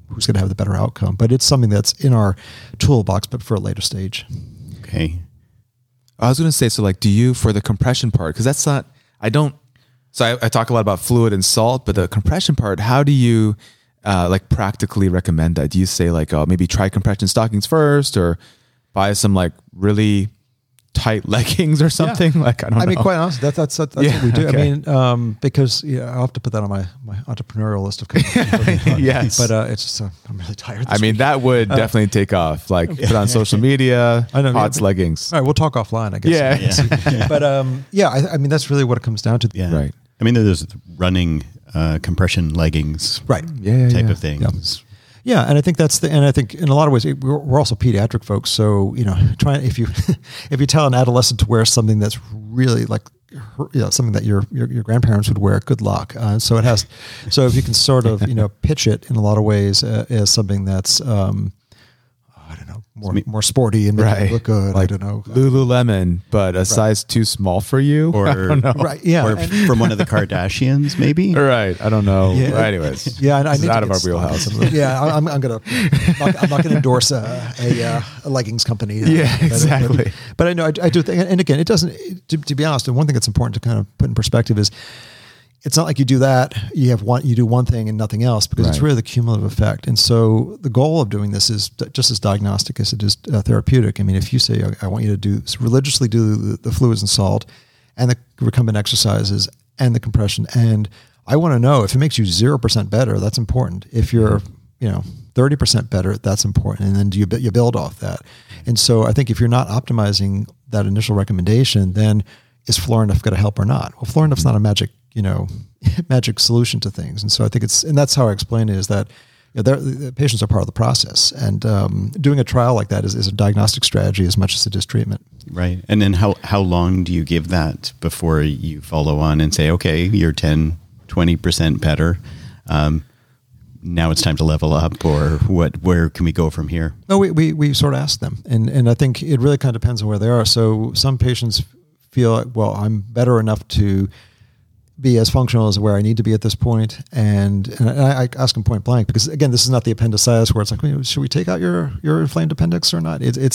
who's going to have the better outcome. But it's something that's in our toolbox, but for a later stage. Okay. I was going to say, so like, do you, for the compression part, because that's not, I talk a lot about fluid and salt, but the compression part, how do you practically recommend that? Do you say like, oh, maybe try compression stockings first or buy some like really tight leggings or something? Yeah. Like, I don't know. I mean, quite honestly, that's what we do. Okay. I mean, because I'll have to put that on my entrepreneurial list of companies. Yes. But it's just, I'm really tired. I mean, that would definitely take off. Like put on social media, POTS leggings. All right. We'll talk offline, I guess. Yeah. But I mean, that's really what it comes down to. Yeah. Right. I mean, there's running compression leggings. Right. Type of things. Yeah. Yeah, and I think I think in a lot of ways we're also pediatric folks. So if you tell an adolescent to wear something that's really like something that your grandparents would wear, good luck. So if you can sort of pitch it in a lot of ways as something that's more sporty and make it look good. Like, I don't know, Lululemon, but a size too small for you, or I don't know. From one of the Kardashians, maybe. Right, I don't know. Yeah. Well, anyways, and I need out of our wheelhouse. Yeah, I'm not gonna endorse a leggings company. Exactly. But I know I do think, and again, it doesn't. To be honest, and one thing that's important to kind of put in perspective is, it's not like you do that, you do one thing and nothing else, because it's really the cumulative effect. And so the goal of doing this is just as diagnostic as it is therapeutic. I mean, if you say, I want you to religiously do the fluids and salt and the recumbent exercises and the compression, and I want to know if it makes you 0% better, that's important. If you're, 30% better, that's important. And then do you build off that? And so I think if you're not optimizing that initial recommendation, then is Florinef going to help or not? Well, Florinef's not a magic solution to things. And so I think and that's how I explain it, is that the patients are part of the process, and doing a trial like that is a diagnostic strategy as much as it is treatment. Right. And then how long do you give that before you follow on and say, okay, you're 10, 20% better. Now it's time to level up, or where can we go from here? No, we sort of ask them. And I think it really kind of depends on where they are. So some patients feel like, well, I'm better enough to be as functional as where I need to be at this point. And I ask them point blank, because again, this is not the appendicitis where it's like, should we take out your inflamed appendix or not? Okay,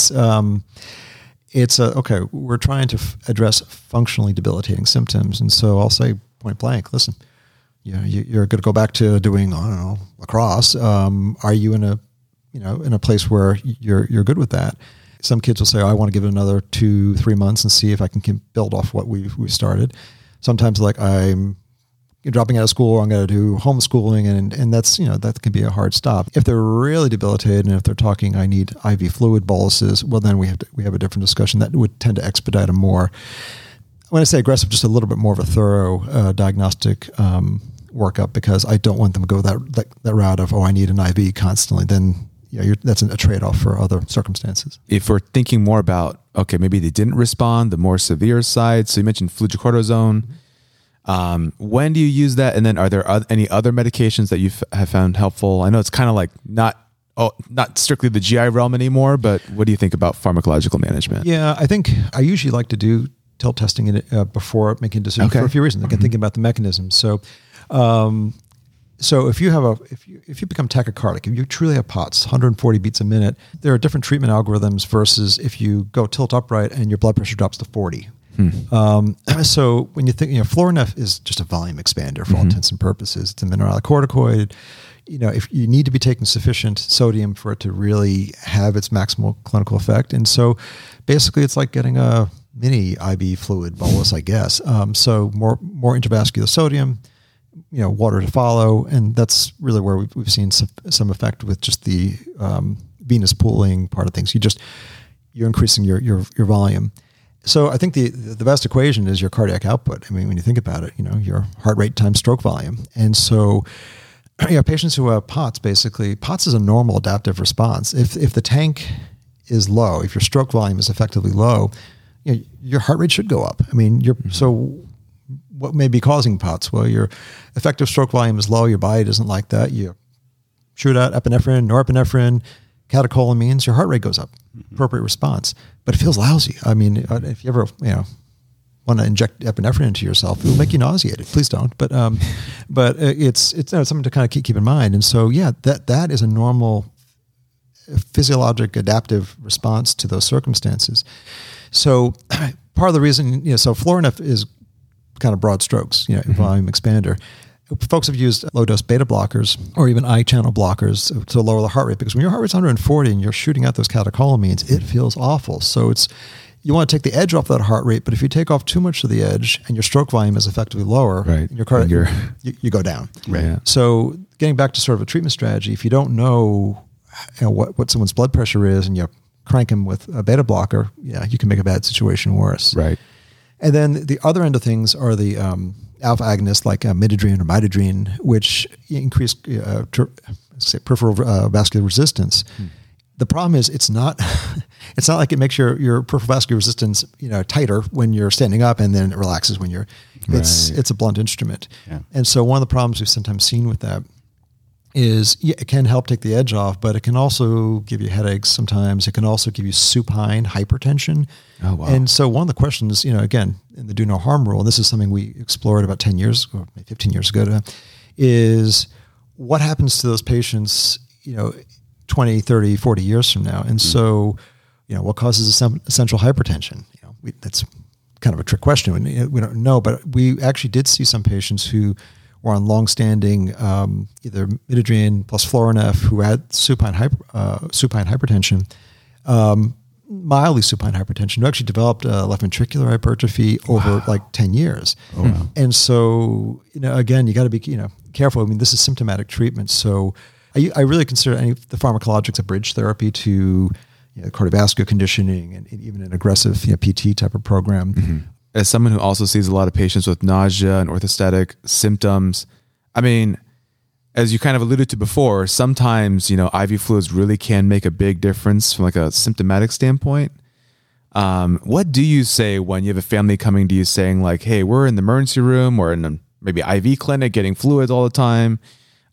we're trying to address functionally debilitating symptoms. And so I'll say point blank, listen, you're going to go back to doing, I don't know, lacrosse. Are you in a place where you're good with that? Some kids will say, I want to give it another 2-3 months and see if I can build off what we started. Sometimes like I'm dropping out of school, I'm going to do homeschooling, and that's, that can be a hard stop. If they're really debilitated, and if they're talking, I need IV fluid boluses, well, then we have a different discussion that would tend to expedite them more. When I say aggressive, just a little bit more of a thorough diagnostic workup, because I don't want them to go that route of, I need an IV constantly. Then that's a trade-off for other circumstances. If we're thinking more about, okay, maybe they didn't respond, the more severe side. So you mentioned fludrocortisone. When do you use that? And then are there any other medications that you have found helpful? I know it's kind of like not strictly the GI realm anymore, but what do you think about pharmacological management? Yeah, I think I usually like to do tilt testing before making a decision for a few reasons. Again, thinking about the mechanism. So, so if you become tachycardic, if you truly have POTS, 140 beats a minute, there are different treatment algorithms versus if you go tilt upright and your blood pressure drops to 40. Hmm. So when you think, Florinef is just a volume expander for all intents and purposes. It's a mineralocorticoid. If you need to be taking sufficient sodium for it to really have its maximal clinical effect. And so basically it's like getting a mini IV fluid bolus, I guess. So more intravascular sodium, you know, water to follow. And that's really where we've seen some effect with just the venous pooling part of things. You're increasing your volume. So I think the best equation is your cardiac output. I mean, when you think about it, you know, your heart rate times stroke volume. And so, you know, patients who have POTS, basically, POTS is a normal adaptive response. If the tank is low, if your stroke volume is effectively low, you know, your heart rate should go up. I mean, so what may be causing POTS? Well, your effective stroke volume is low. Your body doesn't like that. You shoot out epinephrine, norepinephrine, catecholamines, your heart rate goes up, appropriate response, but it feels lousy. I mean, if you ever, you know, want to inject epinephrine into yourself, it'll make you nauseated. Please don't. But it's you know, something to kind of keep in mind. And so, yeah, that is a normal physiologic adaptive response to those circumstances. So part of the reason, you know, so Florinef is kind of broad strokes, you know, volume expander. Folks have used low-dose beta blockers or even I-channel blockers to lower the heart rate, because when your heart rate's 140 and you're shooting out those catecholamines, it feels awful. So you want to take the edge off that heart rate, but if you take off too much of the edge and your stroke volume is effectively lower, right, your cardiac, you go down. Right. So getting back to sort of a treatment strategy, if you don't know, you know, what someone's blood pressure is and you crank them with a beta blocker, yeah, you can make a bad situation worse. Right. And then the other end of things are the alpha agonists like midodrine or mitodrine, which increase peripheral vascular resistance. The problem is it's not like it makes your peripheral vascular resistance, you know, tighter when you're standing up, and then it relaxes when you're. It's a blunt instrument, yeah. And so one of the problems we've sometimes seen with that is it can help take the edge off, but it can also give you headaches sometimes. It can also give you supine hypertension. Oh, wow. And so one of the questions, you know, again, in the do no harm rule, and this is something we explored about 10 years ago, 15 years ago, is what happens to those patients, you know, 20, 30, 40 years from now? And so, you know, what causes essential hypertension? You know, that's kind of a trick question. We don't know, but we actually did see some patients who were on long-standing either midodrine plus Florinef who had supine hypertension, mildly supine hypertension, who actually developed left ventricular hypertrophy over like 10 years. Oh, wow. And so, you know, again, you got to be, you know, careful. I mean, this is symptomatic treatment. So I really consider any of the pharmacologics a bridge therapy to, you know, cardiovascular conditioning and even an aggressive, you know, PT type of program. As someone who also sees a lot of patients with nausea and orthostatic symptoms, I mean, as you kind of alluded to before, sometimes, you know, IV fluids really can make a big difference from like a symptomatic standpoint. What do you say when you have a family coming to you saying like, hey, we're in the emergency room or in maybe IV clinic getting fluids all the time.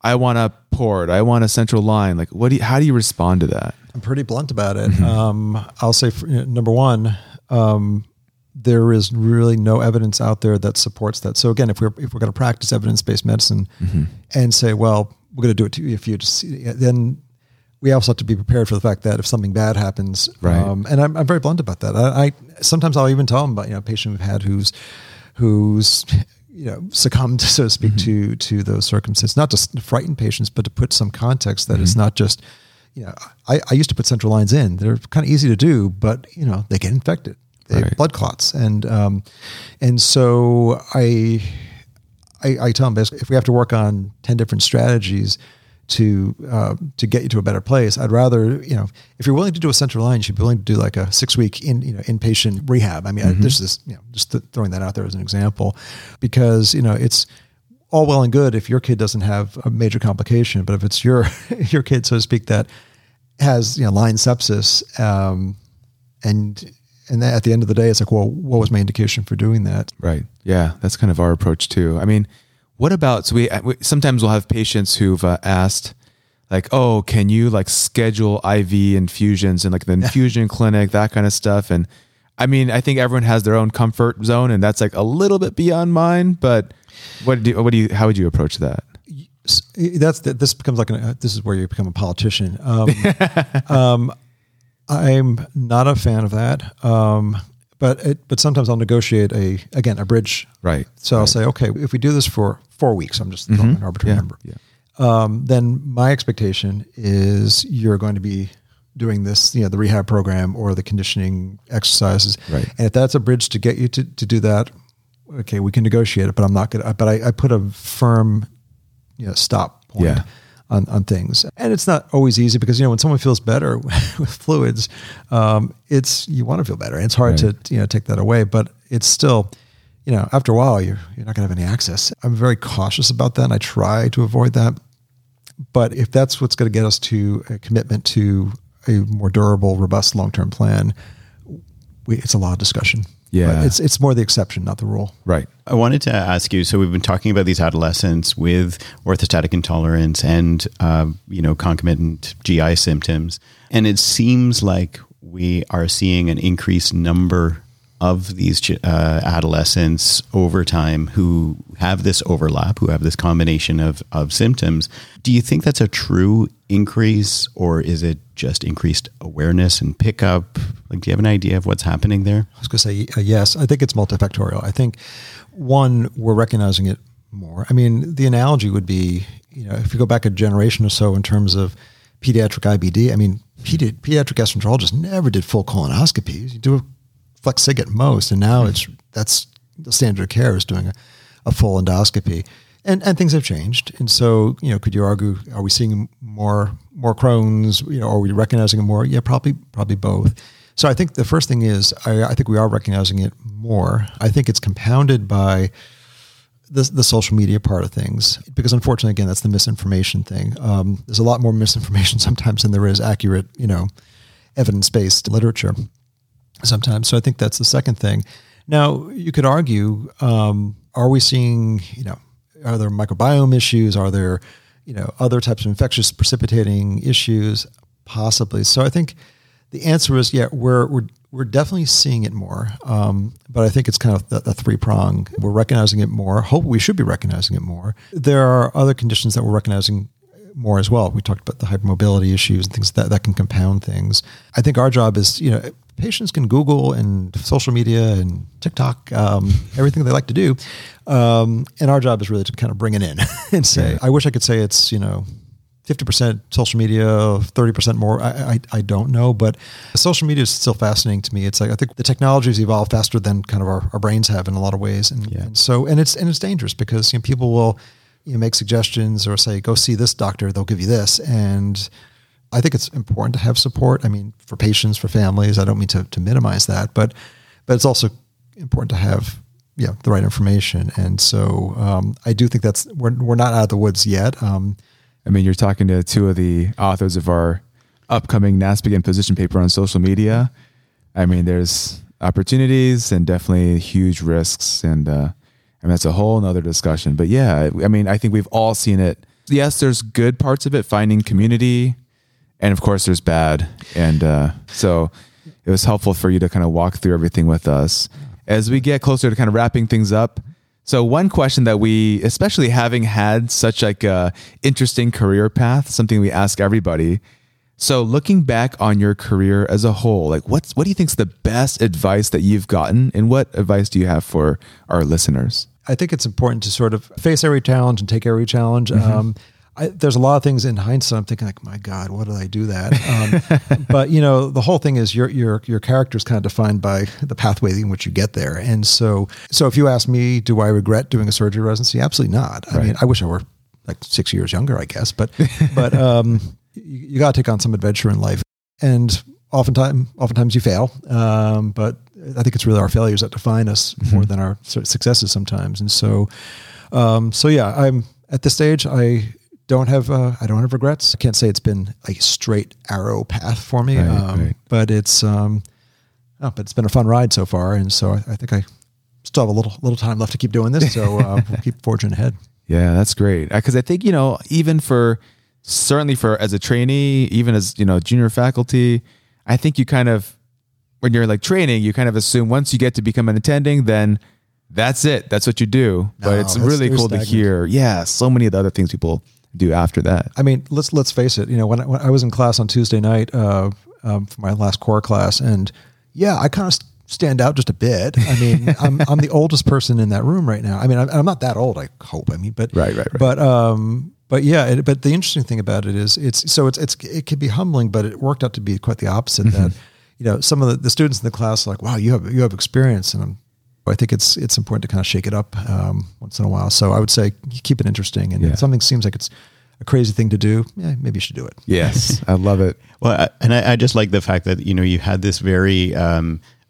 I want a port. I want a central line. Like, how do you respond to that? I'm pretty blunt about it. I'll say, for, you know, number one, there is really no evidence out there that supports that. So again, if we're going to practice evidence-based medicine and say, well, we're going to do it to you, if you just, then we also have to be prepared for the fact that if something bad happens, right. And I'm very blunt about that. I sometimes I'll even tell them about, you know, a patient we've had who's you know, succumbed, so to speak, to those circumstances, not to frighten patients, but to put some context that it's not just, you know, I used to put central lines in. They're kind of easy to do, but you know, they get infected. Right. Blood clots. And so I tell them basically, if we have to work on 10 different strategies to get you to a better place, I'd rather, you know, if you're willing to do a central line, you should be willing to do like a 6-week inpatient rehab. I mean, there's this, you know, just throwing that out there as an example, because, you know, it's all well and good if your kid doesn't have a major complication, but if it's your kid, so to speak, that has, you know, Lyme sepsis, and at the end of the day, it's like, well, what was my indication for doing that? Right. Yeah. That's kind of our approach too. I mean, what about, so we sometimes we'll have patients who've asked like, oh, can you like schedule IV infusions and like the infusion clinic, that kind of stuff. And I mean, I think everyone has their own comfort zone and that's like a little bit beyond mine, but how would you approach that? This becomes like this is where you become a politician. I'm not a fan of that. But sometimes I'll negotiate a bridge. Right. So I'll say, okay, if we do this for 4 weeks, I'm just throwing an arbitrary number. Then my expectation is you're going to be doing this, the rehab program or the conditioning exercises. Right. And if that's a bridge to get you to do that, okay, we can negotiate it, but I'm not going to, but I put a firm, stop point on things. And it's not always easy because, when someone feels better with fluids, you want to feel better, and it's hard to, take that away, but it's still, after a while you're not gonna have any access. I'm very cautious about that, and I try to avoid that. But if that's what's going to get us to a commitment to a more durable, robust, long-term plan, it's a lot of discussion. Yeah. But it's more the exception, not the rule. Right. I wanted to ask you, so we've been talking about these adolescents with orthostatic intolerance and, concomitant GI symptoms. And it seems like we are seeing an increased number of these adolescents over time who have this overlap, who have this combination of symptoms. Do you think that's a true increase, or is it just increased awareness and pickup? Do you have an idea of what's happening there? I was going to say yes. I think it's multifactorial. I think, one, we're recognizing it more. I mean, the analogy would be, if you go back a generation or so in terms of pediatric IBD, I mean, pediatric gastroenterologists never did full colonoscopies. You do a Flex-Sig at most, and now that's the standard of care is doing a full endoscopy, and things have changed. And so, could you argue, are we seeing more Crohn's? Are we recognizing it more? Yeah, probably both. So I think the first thing is I think we are recognizing it more. I think it's compounded by the social media part of things, because unfortunately, again, that's the misinformation thing. There's a lot more misinformation sometimes than there is accurate, evidence-based literature. Sometimes. So I think that's the second thing. Now, you could argue, are we seeing, are there microbiome issues? Are there, other types of infectious precipitating issues? Possibly. So I think the answer is, we're definitely seeing it more. But I think it's kind of the three prong. We're recognizing it more. Hope we should be recognizing it more. There are other conditions that we're recognizing more as well. We talked about the hypermobility issues and things that can compound things. I think our job is, patients can Google and social media and TikTok, everything they like to do. And our job is really to kind of bring it in and say, I wish I could say it's, 50% social media, 30% more. I don't know, but social media is still fascinating to me. It's like, I think the technology has evolved faster than kind of our brains have in a lot of ways. And it's dangerous because, people will, make suggestions or say, go see this doctor, they'll give you this. And I think it's important to have support. I mean, for patients, for families, I don't mean to minimize that, but it's also important to have, the right information. And so I do think that's, we're not out of the woods yet. You're talking to two of the authors of our upcoming NASPGHAN position paper on social media. There's opportunities and definitely huge risks. And that's a whole nother discussion, but I think we've all seen it. Yes, there's good parts of it, finding community. And of course there's bad. And so it was helpful for you to kind of walk through everything with us as we get closer to kind of wrapping things up. So one question that we, especially having had such like a interesting career path, something we ask everybody. So looking back on your career as a whole, like what do you think is the best advice that you've gotten, and what advice do you have for our listeners? I think it's important to sort of face every challenge and take every challenge. Mm-hmm. There's a lot of things in hindsight I'm thinking like, my God, why did I do that? But the whole thing is your character is kind of defined by the pathway in which you get there. And so if you ask me, do I regret doing a surgery residency? Absolutely not. Right. I wish I were like 6 years younger, I guess, but you got to take on some adventure in life, and oftentimes you fail. But I think it's really our failures that define us more than our successes sometimes. And so, I'm at this stage, I don't have regrets. I can't say it's been a straight arrow path for me, right. But it's been a fun ride so far. And so I think I still have a little time left to keep doing this. So we'll keep forging ahead. Yeah, that's great. Because I think, as a trainee, even as, junior faculty, I think you kind of, when you're like training, you kind of assume once you get to become an attending, then that's it. That's what you do. But it's really cool to hear. Yeah. So many of the other things people do after that. Let's face it. When I was in class on Tuesday night for my last core class, and I kind of stand out just a bit. I'm the oldest person in that room right now. I'm not that old, I hope. But But yeah, but the interesting thing about it is it could be humbling, but it worked out to be quite the opposite. Mm-hmm. That, you know, some of the students in the class are like, wow, you have experience. And I think it's important to kind of shake it up once in a while. So I would say keep it interesting. And if something seems like it's a crazy thing to do, maybe you should do it. Yes. I love it. Well, and I just like the fact that, you know, you had this very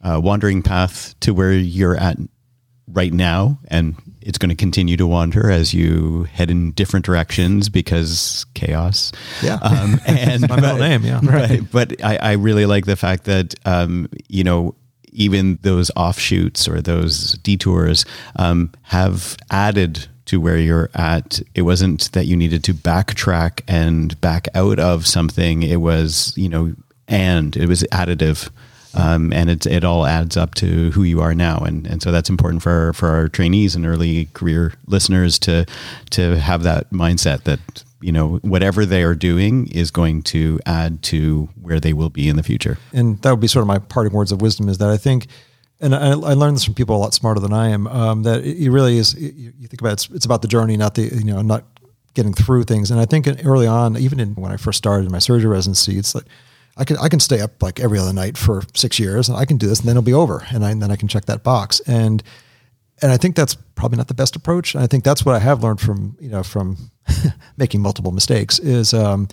wandering path to where you're at right now, and it's going to continue to wander as you head in different directions because chaos. Yeah. And my middle name. Yeah. Right. But I really like the fact that, you know, even those offshoots or those detours have added to where you're at. It wasn't that you needed to backtrack and back out of something. It was, you know, and it was additive. And it all adds up to who you are now. And so that's important for our trainees and early career listeners to have that mindset that, you know, whatever they are doing is going to add to where they will be in the future. And that would be sort of my parting words of wisdom, is that I think, and I learned this from people a lot smarter than I am, that it really is, you think about it, it's about the journey, not the, you know, not getting through things. And I think early on, even when I first started in my surgery residency, it's like, I can stay up like every other night for 6 years, and I can do this, and then it'll be over. And then I can check that box. And I think that's probably not the best approach. And I think that's what I have learned from making multiple mistakes is, I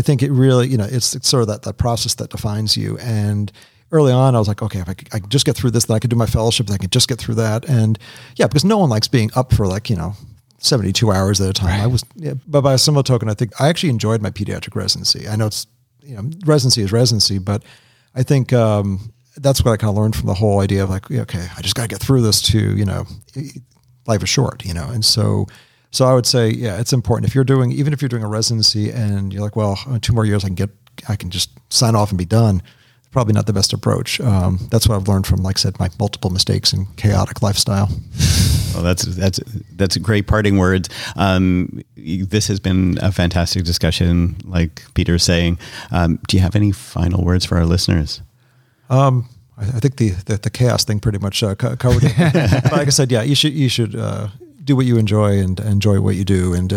think it really, you know, it's sort of that process that defines you. And early on I was like, okay, if I could just get through this, then I could do my fellowship, then I could just get through that. And yeah, because no one likes being up for, like, you know, 72 hours at a time. Right. But by a similar token, I think I actually enjoyed my pediatric residency. I know it's, you know, residency is residency, but I think that's what I kind of learned from the whole idea of like, okay, I just got to get through this to, you know, life is short, you know? And so I would say, yeah, it's important even if you're doing a residency and you're like, well, 2 more years I can just sign off and be done. Probably not the best approach. That's what I've learned from, like I said, my multiple mistakes and chaotic lifestyle. Well, that's a great parting words. This has been a fantastic discussion. Like Peter's saying, do you have any final words for our listeners? I think the chaos thing pretty much covered it. But like I said, yeah, you should do what you enjoy and enjoy what you do. And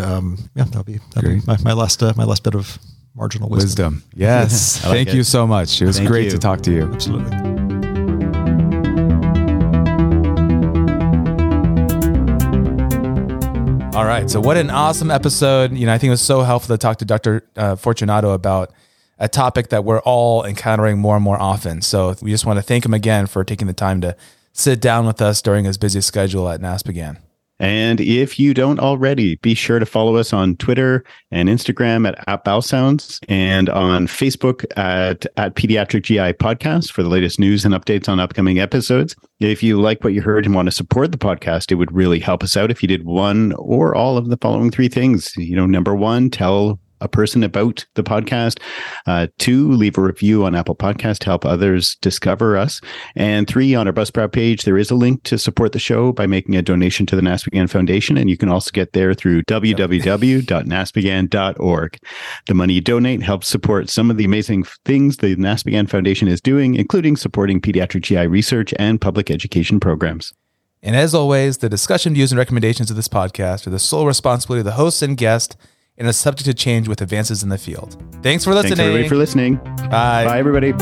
that'll be my last bit of marginal wisdom. Yes. Like Thank you so much. It was great to talk to you. Absolutely. All right. So what an awesome episode. You know, I think it was so helpful to talk to Dr. Fortunato about a topic that we're all encountering more and more often. So we just want to thank him again for taking the time to sit down with us during his busy schedule at NASPGHAN. And if you don't already, be sure to follow us on Twitter and Instagram at Bowel Sounds, and on Facebook at Pediatric GI Podcast for the latest news and updates on upcoming episodes. If you like what you heard and want to support the podcast, it would really help us out if you did one or all of the following 3 things. You know, number 1, tell a person about the podcast. 2, leave a review on Apple Podcast to help others discover us. And 3, on our Buzzsprout page, there is a link to support the show by making a donation to the NASPGHAN Foundation. And you can also get there through www.naspghan.org. The money you donate helps support some of the amazing things the NASPGHAN Foundation is doing, including supporting pediatric GI research and public education programs. And as always, the discussion, views, and recommendations of this podcast are the sole responsibility of the host and guest, and is subject to change with advances in the field. Thanks for listening. Thanks everybody for listening. Bye. Bye, everybody.